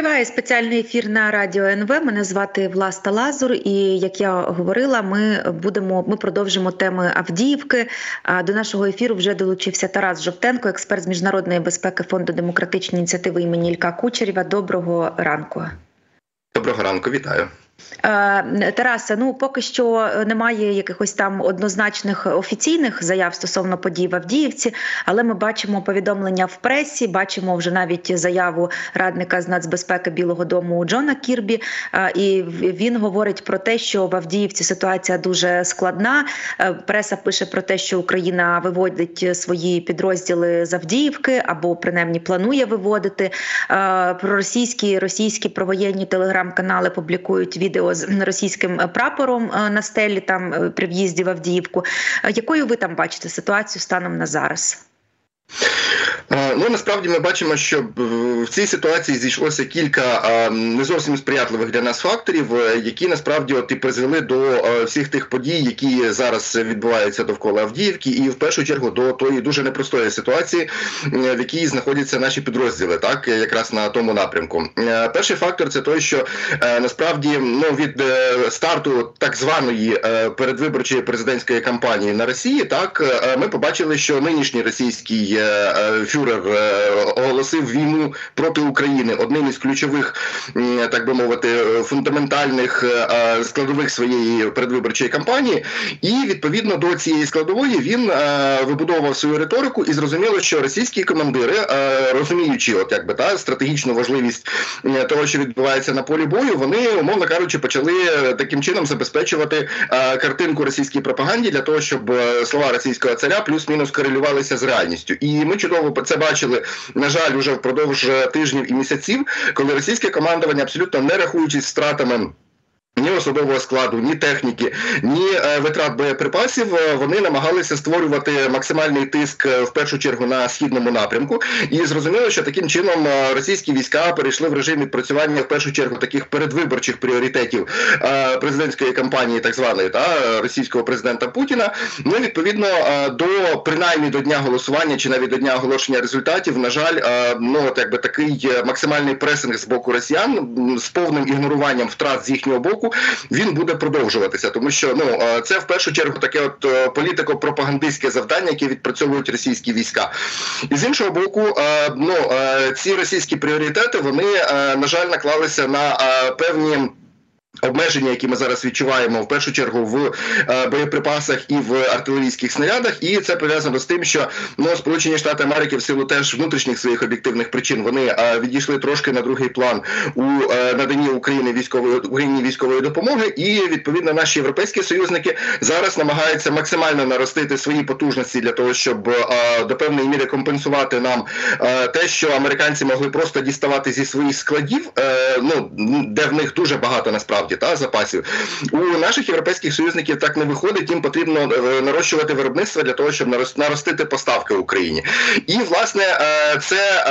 Триває спеціальний ефір на Радіо НВ. Мене звати Власта Лазур, і, як я говорила, ми продовжимо теми Авдіївки. До нашого ефіру вже долучився Тарас Жовтенко, експерт з міжнародної безпеки Фонду демократичної ініціативи імені Ілка Кучєрева. Доброго ранку. Доброго ранку, вітаю. Тарасе, поки що немає якихось там однозначних офіційних заяв стосовно подій в Авдіївці, але ми бачимо повідомлення в пресі, бачимо вже навіть заяву радника з нацбезпеки Білого дому Джона Кірбі, і він говорить про те, що в Авдіївці ситуація дуже складна. Преса пише про те, що Україна виводить свої підрозділи з Авдіївки, або принаймні планує виводити. Російські провоєнні телеграм-канали публікують відео з російським прапором на стелі там при в'їзді в Авдіївку. Якою ви там бачите ситуацію станом на зараз? Насправді ми бачимо, що в цій ситуації зійшлося кілька не зовсім сприятливих для нас факторів, які насправді і призвели до всіх тих подій, які зараз відбуваються довкола Авдіївки, і в першу чергу до тої дуже непростої ситуації, в якій знаходяться наші підрозділи, так, якраз на тому напрямку. Перший фактор – це той, що насправді від старту так званої передвиборчої президентської кампанії на Росії, так, ми побачили, що нинішній російський фюрер оголосив війну проти України одним із ключових, так би мовити, фундаментальних складових своєї передвиборчої кампанії. І відповідно до цієї складової він вибудовував свою риторику, і зрозуміло, що російські командири, розуміючи стратегічну важливість того, що відбувається на полі бою, вони, умовно кажучи, почали таким чином забезпечувати картинку російській пропаганді для того, щоб слова російського царя плюс-мінус корелювалися з реальністю. І ми чудово це бачили, на жаль, уже впродовж тижнів і місяців, коли російське командування, абсолютно не рахуючись втратами ні особового складу, ні техніки, ні витрат боєприпасів, вони намагалися створювати максимальний тиск в першу чергу на східному напрямку. І зрозуміло, що таким чином російські війська перейшли в режим відпрацювання в першу чергу таких передвиборчих пріоритетів президентської кампанії так званої, російського президента Путіна. Відповідно, принаймні до дня голосування чи навіть до дня оголошення результатів, на жаль, такий максимальний пресинг з боку росіян з повним ігноруванням втрат з їхнього боку, він буде продовжуватися, тому що це в першу чергу таке політико-пропагандистське завдання, яке відпрацьовують російські війська. І з іншого боку, ці російські пріоритети, вони, на жаль, наклалися на певні обмеження, які ми зараз відчуваємо в першу чергу в боєприпасах і в артилерійських снарядах, і це пов'язано з тим, що Сполучені Штати Америки в силу теж внутрішніх своїх об'єктивних причин, вони відійшли трошки на другий план у наданні Україні військової допомоги, і відповідно наші європейські союзники зараз намагаються максимально наростити свої потужності для того, щоб до певної міри компенсувати нам те, що американці могли просто діставати зі своїх складів, де в них дуже багато насправді запасів. У наших європейських союзників так не виходить, їм потрібно нарощувати виробництво для того, щоб наростити поставки Україні. І, власне, це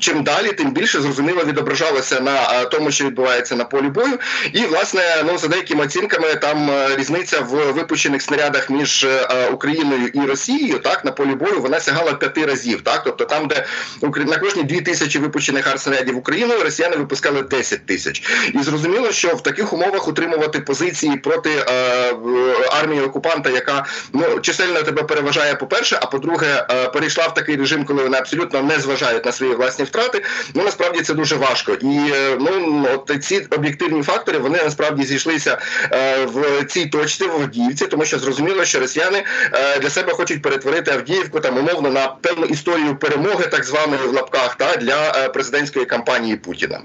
чим далі, тим більше, зрозуміло, відображалося на тому, що відбувається на полі бою. І, власне, за деякими оцінками, там різниця в випущених снарядах між Україною і Росією, так, на полі бою, вона сягала 5 разів, так, тобто там, де на кожні 2000 випущених артснарядів Україною, росіяни випускали 10 000. І зрозуміло, що в таких умовах утримувати позиції проти армії окупанта, яка чисельно тебе переважає, по-перше, а по-друге, перейшла в такий режим, коли вони абсолютно не зважають на свої власні втрати, насправді це дуже важко. І ці об'єктивні фактори, вони насправді зійшлися в цій точці, в Авдіївці, тому що зрозуміло, що росіяни для себе хочуть перетворити Авдіївку, там, умовно, на певну історію перемоги, так званої в лапках, для президентської кампанії Путіна.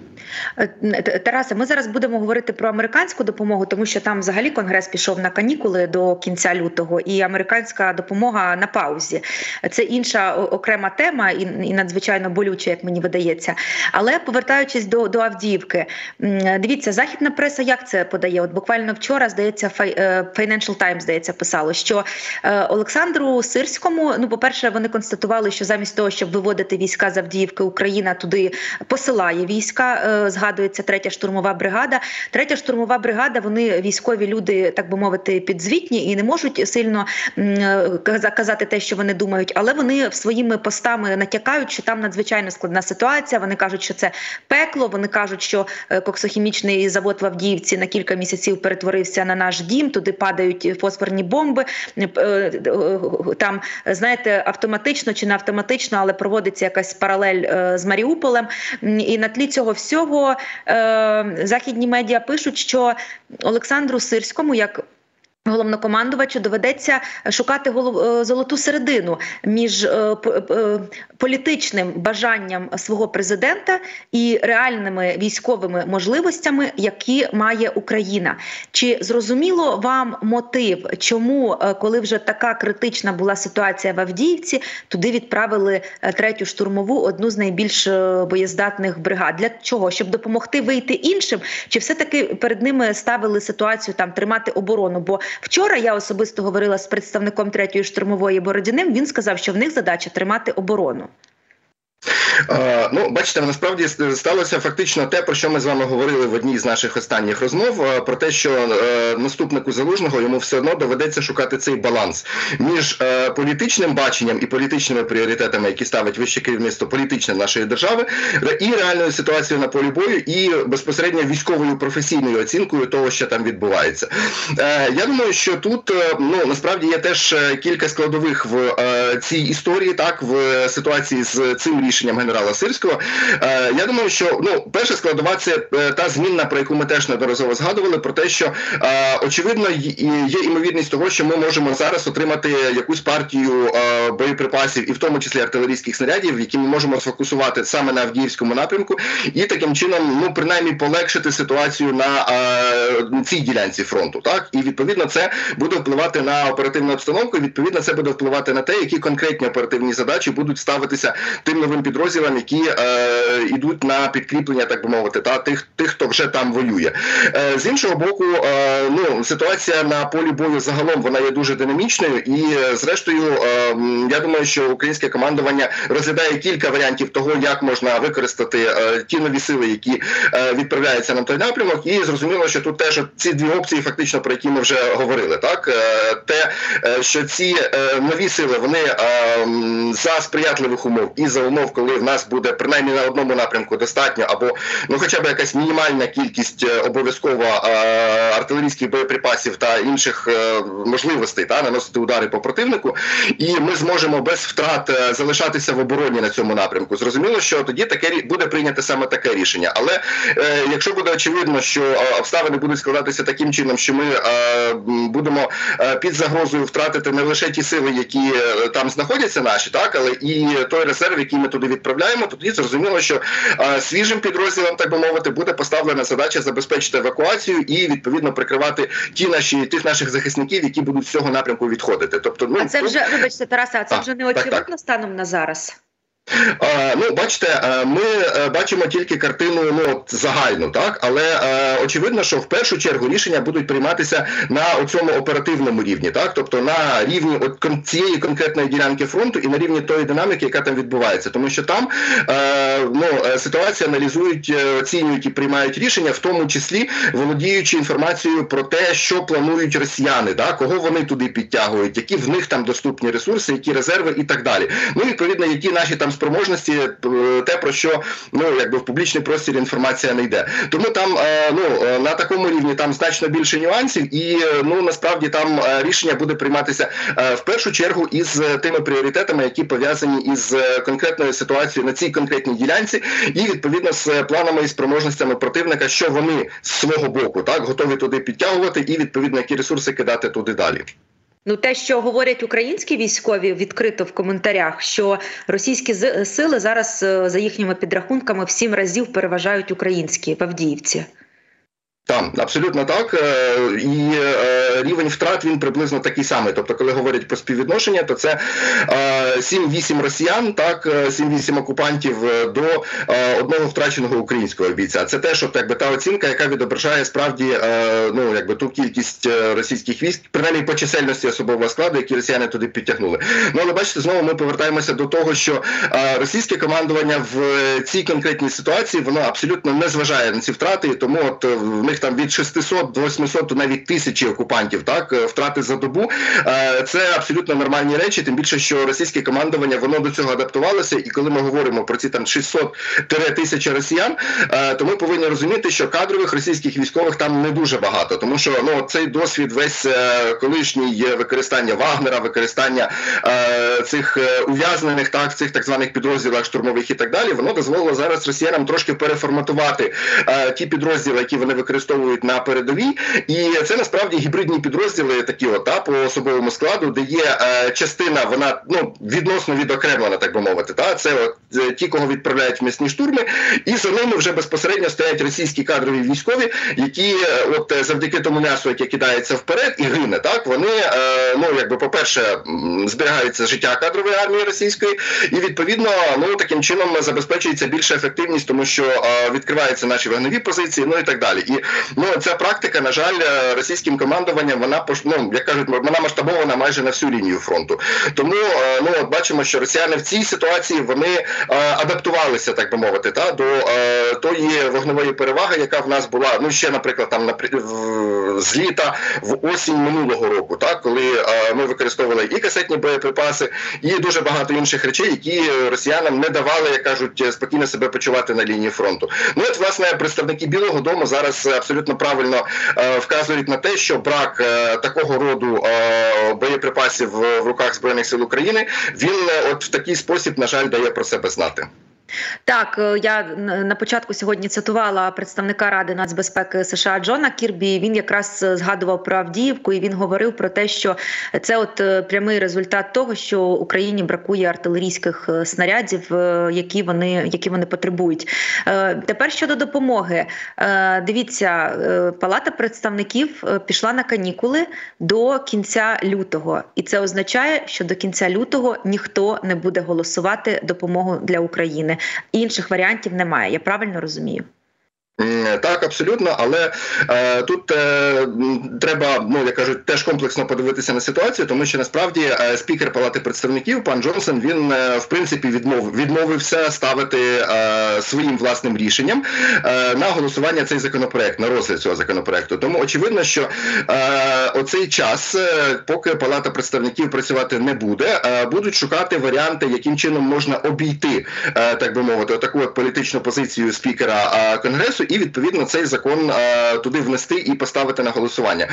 Тарасе, ми зараз будемо говорити про американську допомогу, тому що там взагалі Конгрес пішов на канікули до кінця лютого, і американська допомога на паузі. Це інша окрема тема і надзвичайно болюча, як мені видається. Але повертаючись до Авдіївки, дивіться, західна преса як це подає? От буквально вчора, здається, Financial Times, здається, писало, що Олександру Сирському, по-перше, вони констатували, що замість того, щоб виводити війська з Авдіївки, Україна туди посилає війська, згадується третя штурмова бригада, бригада. Третя штурмова бригада, вони військові люди, так би мовити, підзвітні і не можуть сильно казати те, що вони думають, але вони своїми постами натякають, що там надзвичайно складна ситуація, вони кажуть, що це пекло, вони кажуть, що коксохімічний завод в Авдіївці на кілька місяців перетворився на наш дім, туди падають фосфорні бомби, там, знаєте, автоматично чи не автоматично, але проводиться якась паралель з Маріуполем. І на тлі цього всього західні медіа пишуть, що Олександру Сирському, як головнокомандувачу, доведеться шукати золоту середину між політичним бажанням свого президента і реальними військовими можливостями, які має Україна. Чи зрозуміло вам мотив, чому, коли вже така критична була ситуація в Авдіївці, туди відправили третю штурмову, одну з найбільш боєздатних бригад? Для чого? Щоб допомогти вийти іншим? Чи все-таки перед ними ставили ситуацію там тримати оборону? Бо вчора я особисто говорила з представником третьої штурмової Бородіним, він сказав, що в них задача тримати оборону. Ну, бачите, насправді сталося фактично те, про що ми з вами говорили в одній з наших останніх розмов, про те, що наступнику Залужного йому все одно доведеться шукати цей баланс між політичним баченням і політичними пріоритетами, які ставить вище керівництво політичне нашої держави, і реальною ситуацією на полі бою, і безпосередньо військовою професійною оцінкою того, що там відбувається. Я думаю, що тут, ну, насправді є теж кілька складових в цій історії, так, в ситуації з цим рішенням генерала Сирського. Я думаю, що, ну, перша складова – це та змінна, про яку ми теж неодноразово згадували, про те, що, очевидно, є ймовірність того, що ми можемо зараз отримати якусь партію боєприпасів, і в тому числі артилерійських снарядів, які ми можемо сфокусувати саме на Авдіївському напрямку, і таким чином, ну, принаймні, полегшити ситуацію на цій ділянці фронту, так? І, відповідно, це буде впливати на оперативну обстановку, і, відповідно, це буде впливати на те, які конкретні оперативні задачі будуть ставитися тим новим підрозділам, які йдуть на підкріплення, так би мовити, та тих, хто вже там воює. З іншого боку, ну, ситуація на полі бою загалом, вона є дуже динамічною, і, зрештою, я думаю, що українське командування розглядає кілька варіантів того, як можна використати ті нові сили, які відправляються на той напрямок, і зрозуміло, що тут теж ці дві опції, фактично, про які ми вже говорили, так? Те, що ці нові сили, вони за сприятливих умов і за умов, коли в нас буде принаймні на одному напрямку достатньо, або, ну, хоча б якась мінімальна кількість обов'язково артилерійських боєприпасів та інших можливостей, та, наносити удари по противнику, і ми зможемо без втрат залишатися в обороні на цьому напрямку. Зрозуміло, що тоді таке буде прийнято саме таке рішення. Але якщо буде очевидно, що обставини будуть складатися таким чином, що ми будемо під загрозою втратити не лише ті сили, які там знаходяться наші, так, але і той резерв, який ми туди відправляємо, тоді зрозуміло, що свіжим підрозділам, так би мовити, буде поставлена задача забезпечити евакуацію і, відповідно, прикривати тих наших захисників, які будуть з цього напрямку відходити. Тобто, ну, а це вже, вибачте, Тараса, це вже не очевидно станом на зараз? Ну, бачите, ми бачимо тільки картину, ну, загальну, так? Але очевидно, що в першу чергу рішення будуть прийматися на цьому оперативному рівні, так? Тобто на рівні цієї конкретної ділянки фронту і на рівні тої динаміки, яка там відбувається. Тому що там ситуацію аналізують, оцінюють і приймають рішення, в тому числі володіючи інформацією про те, що планують росіяни, так? Кого вони туди підтягують, які в них там доступні ресурси, які резерви і так далі. Ну, відповідно, які наші там спроможності, те, про що, ну, якби в публічний простір інформація не йде. Тому там, ну, на такому рівні там значно більше нюансів і, ну, насправді там рішення буде прийматися в першу чергу із тими пріоритетами, які пов'язані із конкретною ситуацією на цій конкретній ділянці і, відповідно, з планами і спроможностями противника, що вони з свого боку, так, готові туди підтягувати і, відповідно, які ресурси кидати туди далі. Ну, те, що говорять українські військові відкрито в коментарях, що російські сили зараз, за їхніми підрахунками, в 7 разів переважають українські в Авдіївці. Так, абсолютно так. І рівень втрат, він приблизно такий самий. Тобто, коли говорять про співвідношення, то це 7-8 росіян, так, 7-8 окупантів до одного втраченого українського бійця. Це теж та оцінка, яка відображає справді ту кількість російських військ, принаймні по чисельності особового складу, які росіяни туди підтягнули. Але бачите, знову ми повертаємося до того, що російське командування в цій конкретній ситуації, воно абсолютно не зважає на ці втрати, тому в них там від 600 до 800, навіть 1000 окупантів, так, втрати за добу. Це абсолютно нормальні речі, тим більше, що російське командування, воно до цього адаптувалося, і коли ми говоримо про ці 600-1000 росіян, то ми повинні розуміти, що кадрових російських військових там не дуже багато, тому що цей досвід весь колишній використання Вагнера, використання цих ув'язнених, так, в цих так званих підрозділах штурмових і так далі, воно дозволило зараз росіянам трошки переформатувати ті підрозділи, які вони використовують на передовій, і це насправді гібридні підрозділи такі по особовому складу, де є частина, вона відносно відокремлена, так би мовити, та? Це ті, кого відправляють в м'ясні штурми, і за ними вже безпосередньо стоять російські кадрові військові, які завдяки тому м'ясу, яке кидається вперед і гине, так, вони, по-перше, зберігаються життя кадрової армії російської, і відповідно, таким чином забезпечується більша ефективність, тому що відкриваються наші вогневі позиції, і так далі. І ця практика, на жаль, російським командуванням, вона, як кажуть, вона масштабована майже на всю лінію фронту. Тому бачимо, що росіяни в цій ситуації, вони адаптувалися, так би мовити, та, до тої вогневої переваги, яка в нас була, ще, наприклад, з літа в осінь минулого року, так, коли ми використовували і касетні боєприпаси, і дуже багато інших речей, які росіянам не давали, як кажуть, спокійно себе почувати на лінії фронту. Власне, представники Білого Дому зараз абсолютно правильно вказують на те, що брак такого роду боєприпасів в руках Збройних сил України, він в такий спосіб, на жаль, дає про себе знати. Так, я на початку сьогодні цитувала представника Ради нацбезпеки США Джона Кірбі, він якраз згадував про Авдіївку і він говорив про те, що це прямий результат того, що Україні бракує артилерійських снарядів, які вони потребують. Тепер щодо допомоги. Дивіться, Палата представників пішла на канікули до кінця лютого. І це означає, що до кінця лютого ніхто не буде голосувати допомогу для України. Інших варіантів немає, я правильно розумію? Так, абсолютно, але тут треба, як кажуть, теж комплексно подивитися на ситуацію, тому що насправді спікер Палати представників, пан Джонсон, він в принципі відмовився ставити своїм власним рішенням на голосування цей законопроект, на розгляд цього законопроекту. Тому очевидно, що оцей час, поки Палата представників працювати не буде, будуть шукати варіанти, яким чином можна обійти, так би мовити, отаку політичну позицію спікера Конгресу, і, відповідно, цей закон туди внести і поставити на голосування.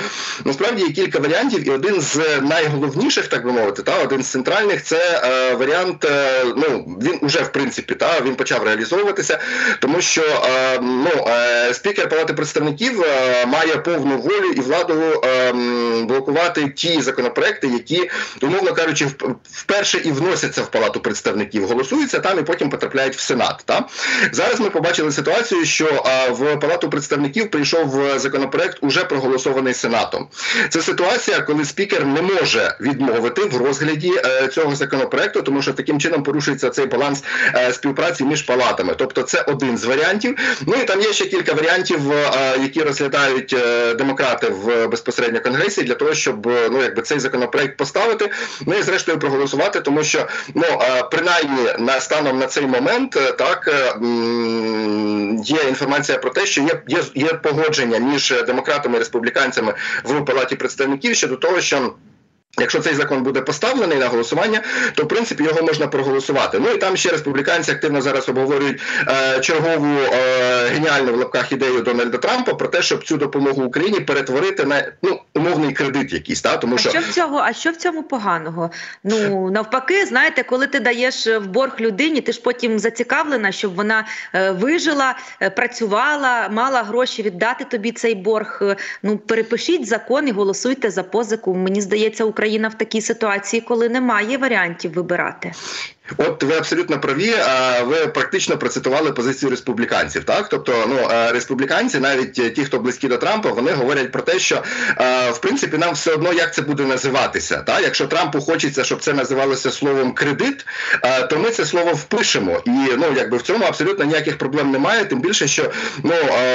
Насправді, є кілька варіантів, і один з найголовніших, так би мовити, один з центральних, це варіант, він уже, в принципі, він почав реалізовуватися, тому що спікер Палати представників має повну волю і владу блокувати ті законопроекти, які, умовно кажучи, вперше і вносяться в Палату представників, голосуються там і потім потрапляють в Сенат. Зараз ми побачили ситуацію, що в Палату представників прийшов законопроект, уже проголосований Сенатом. Це ситуація, коли спікер не може відмовити в розгляді цього законопроекту, тому що таким чином порушується цей баланс співпраці між палатами. Тобто це один з варіантів. І там є ще кілька варіантів, які розглядають демократи в безпосередньо Конгресі, для того, щоб цей законопроект поставити, і зрештою проголосувати, тому що принаймні станом на цей момент є інформація про те, що є погодження між демократами і республіканцями в Палаті представників щодо того, що якщо цей закон буде поставлений на голосування, то, в принципі, його можна проголосувати. І там ще республіканці активно зараз обговорюють чергову геніальну, в лапках, ідею Дональда Трампа про те, щоб цю допомогу Україні перетворити на умовний кредит якийсь. А що в цьому поганого? Навпаки, знаєте, коли ти даєш в борг людині, ти ж потім зацікавлена, щоб вона вижила, працювала, мала гроші віддати тобі цей борг. Перепишіть закон і голосуйте за позику. Мені здається, Україна в такій ситуації, коли немає варіантів вибирати. От ви абсолютно праві, ви практично процитували позицію республіканців, так? Тобто, республіканці, навіть ті, хто близькі до Трампа, вони говорять про те, що, в принципі, нам все одно, як це буде називатися, так? Якщо Трампу хочеться, щоб це називалося словом «кредит», то ми це слово впишемо. І, якби в цьому абсолютно ніяких проблем немає, тим більше, що,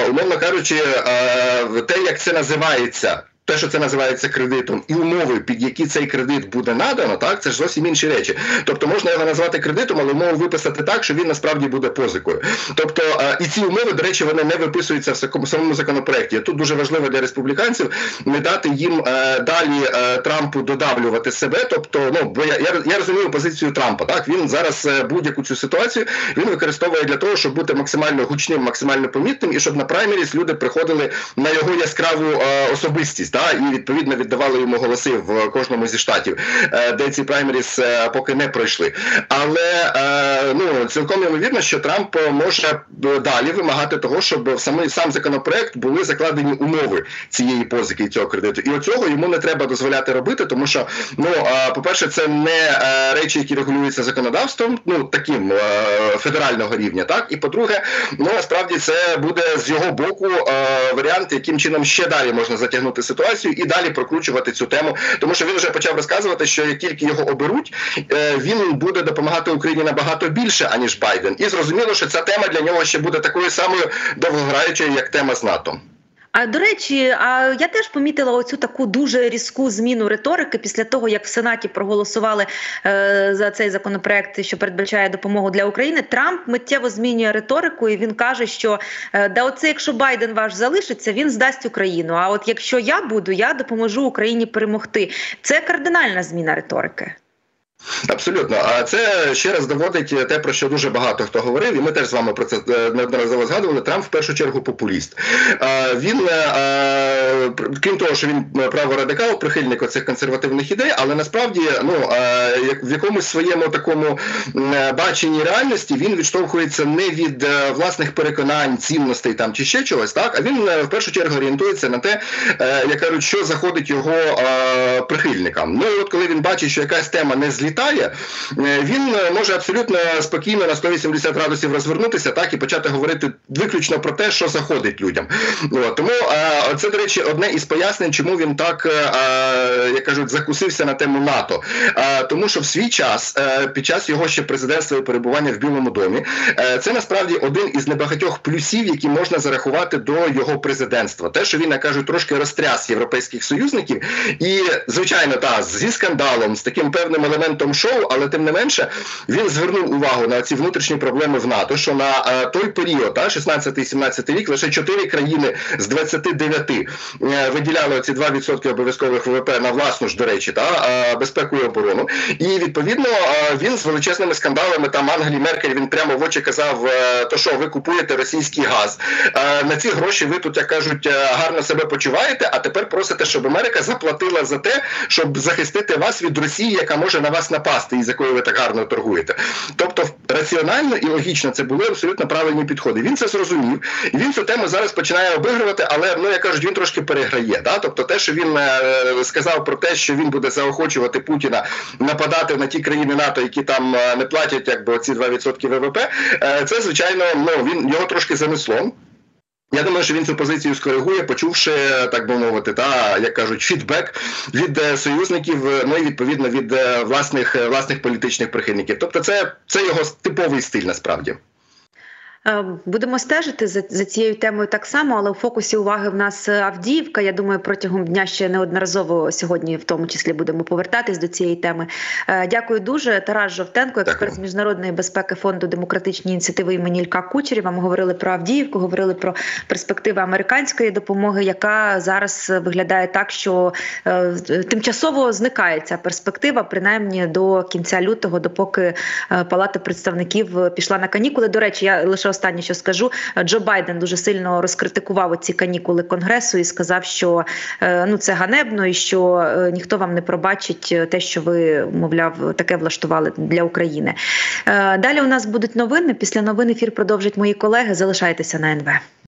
умовно кажучи, те, як це називається, те, що це називається кредитом, і умови, під які цей кредит буде надано, так, це ж зовсім інші речі. Тобто можна його назвати кредитом, але умови виписати так, що він насправді буде позикою. Тобто, і ці умови, до речі, вони не виписуються в самому законопроекті. Тут дуже важливо для республіканців не дати їм далі Трампу додавлювати себе. Тобто, я розумію позицію Трампа, так, він зараз будь-яку цю ситуацію, він використовує для того, щоб бути максимально гучним, максимально помітним, і щоб на праймеріс люди приходили на його яскраву особистість. І, відповідно, віддавали йому голоси в кожному зі штатів, де ці праймеріс поки не пройшли. Але цілком ймовірно, що Трамп може далі вимагати того, щоб в сам законопроект були закладені умови цієї позики і цього кредиту. І оцього йому не треба дозволяти робити, тому що, по-перше, це не речі, які регулюються законодавством, таким федерального рівня, так? І, по-друге, насправді, це буде з його боку варіант, яким чином ще далі можна затягнути ситуацію, і далі прокручувати цю тему, тому що він вже почав розказувати, що як тільки його оберуть, він буде допомагати Україні набагато більше, аніж Байден. І зрозуміло, що ця тема для нього ще буде такою самою довгограючою, як тема з НАТО. А, до речі, я теж помітила оцю таку дуже різку зміну риторики після того, як в Сенаті проголосували за цей законопроект, що передбачає допомогу для України. Трамп миттєво змінює риторику, і він каже, що якщо Байден ваш залишиться, він здасть Україну. А от якщо я буду, я допоможу Україні перемогти. Це кардинальна зміна риторики. Абсолютно. А це ще раз доводить те, про що дуже багато хто говорив, і ми теж з вами про це неодноразово згадували. Трамп в першу чергу популіст. Він, крім того, що він праворадикал, прихильник оцих консервативних ідей, але насправді в якомусь своєму такому баченні реальності він відштовхується не від власних переконань, цінностей там чи ще чогось, так, а він в першу чергу орієнтується на те, як кажуть, що заходить його прихильникам. Ну і от коли він бачить, що якась тема не злітає, він може абсолютно спокійно на 180 градусів розвернутися, так, і почати говорити виключно про те, що заходить людям. Тому це, до речі, одне із пояснень, чому він так, як кажуть, закусився на тему НАТО. Тому що в свій час, під час його ще президентства і перебування в Білому домі, це насправді один із небагатьох плюсів, які можна зарахувати до його президентства. Те, що він, як кажуть, трошки розтряс європейських союзників, і, звичайно, зі скандалом, з таким певним елементом шоу, але тим не менше він звернув увагу на ці внутрішні проблеми в НАТО, що на той період, 16-17 рік, лише 4 країни з 29 виділяли ці 2% обов'язкових ВВП на власну ж, до речі, безпеку і оборону. І, відповідно, він з величезними скандалами, там Ангелі Меркель, він прямо в очі казав, то що, ви купуєте російський газ, на ці гроші ви тут, як кажуть, гарно себе почуваєте, а тепер просите, щоб Америка заплатила за те, щоб захистити вас від Росії, яка може на вас напасти, із якою ви так гарно торгуєте. Тобто раціонально і логічно це були абсолютно правильні підходи. Він це зрозумів, і він цю тему зараз починає обігрувати, але, як кажуть, він трошки переграє. Тобто те, що він сказав про те, що він буде заохочувати Путіна нападати на ті країни НАТО, які там не платять ці 2% ВВП, це, звичайно, його трошки занесло. Я думаю, що він цю позицію скоригує, почувши, так би мовити, як кажуть, фідбек від союзників, і, відповідно, від власних політичних прихильників. Тобто це його типовий стиль, насправді. Будемо стежити за цією темою так само, але у фокусі уваги в нас Авдіївка. Я думаю, протягом дня ще неодноразово сьогодні в тому числі будемо повертатись до цієї теми. Дякую дуже. Тарас Жовтенко, експерт з міжнародної безпеки Фонду демократичної ініціативи імені Ілка Кучєрева. Ми говорили про Авдіївку, говорили про перспективи американської допомоги, яка зараз виглядає так, що тимчасово зникає ця перспектива, принаймні до кінця лютого, допоки Палата представників пішла на канікули. До речі, я лише останнє, що скажу, Джо Байден дуже сильно розкритикував ці канікули Конгресу і сказав, що це ганебно і що ніхто вам не пробачить те, що ви, мовляв, таке влаштували для України. Далі у нас будуть новини. Після новин ефір продовжать мої колеги. Залишайтеся на НВ.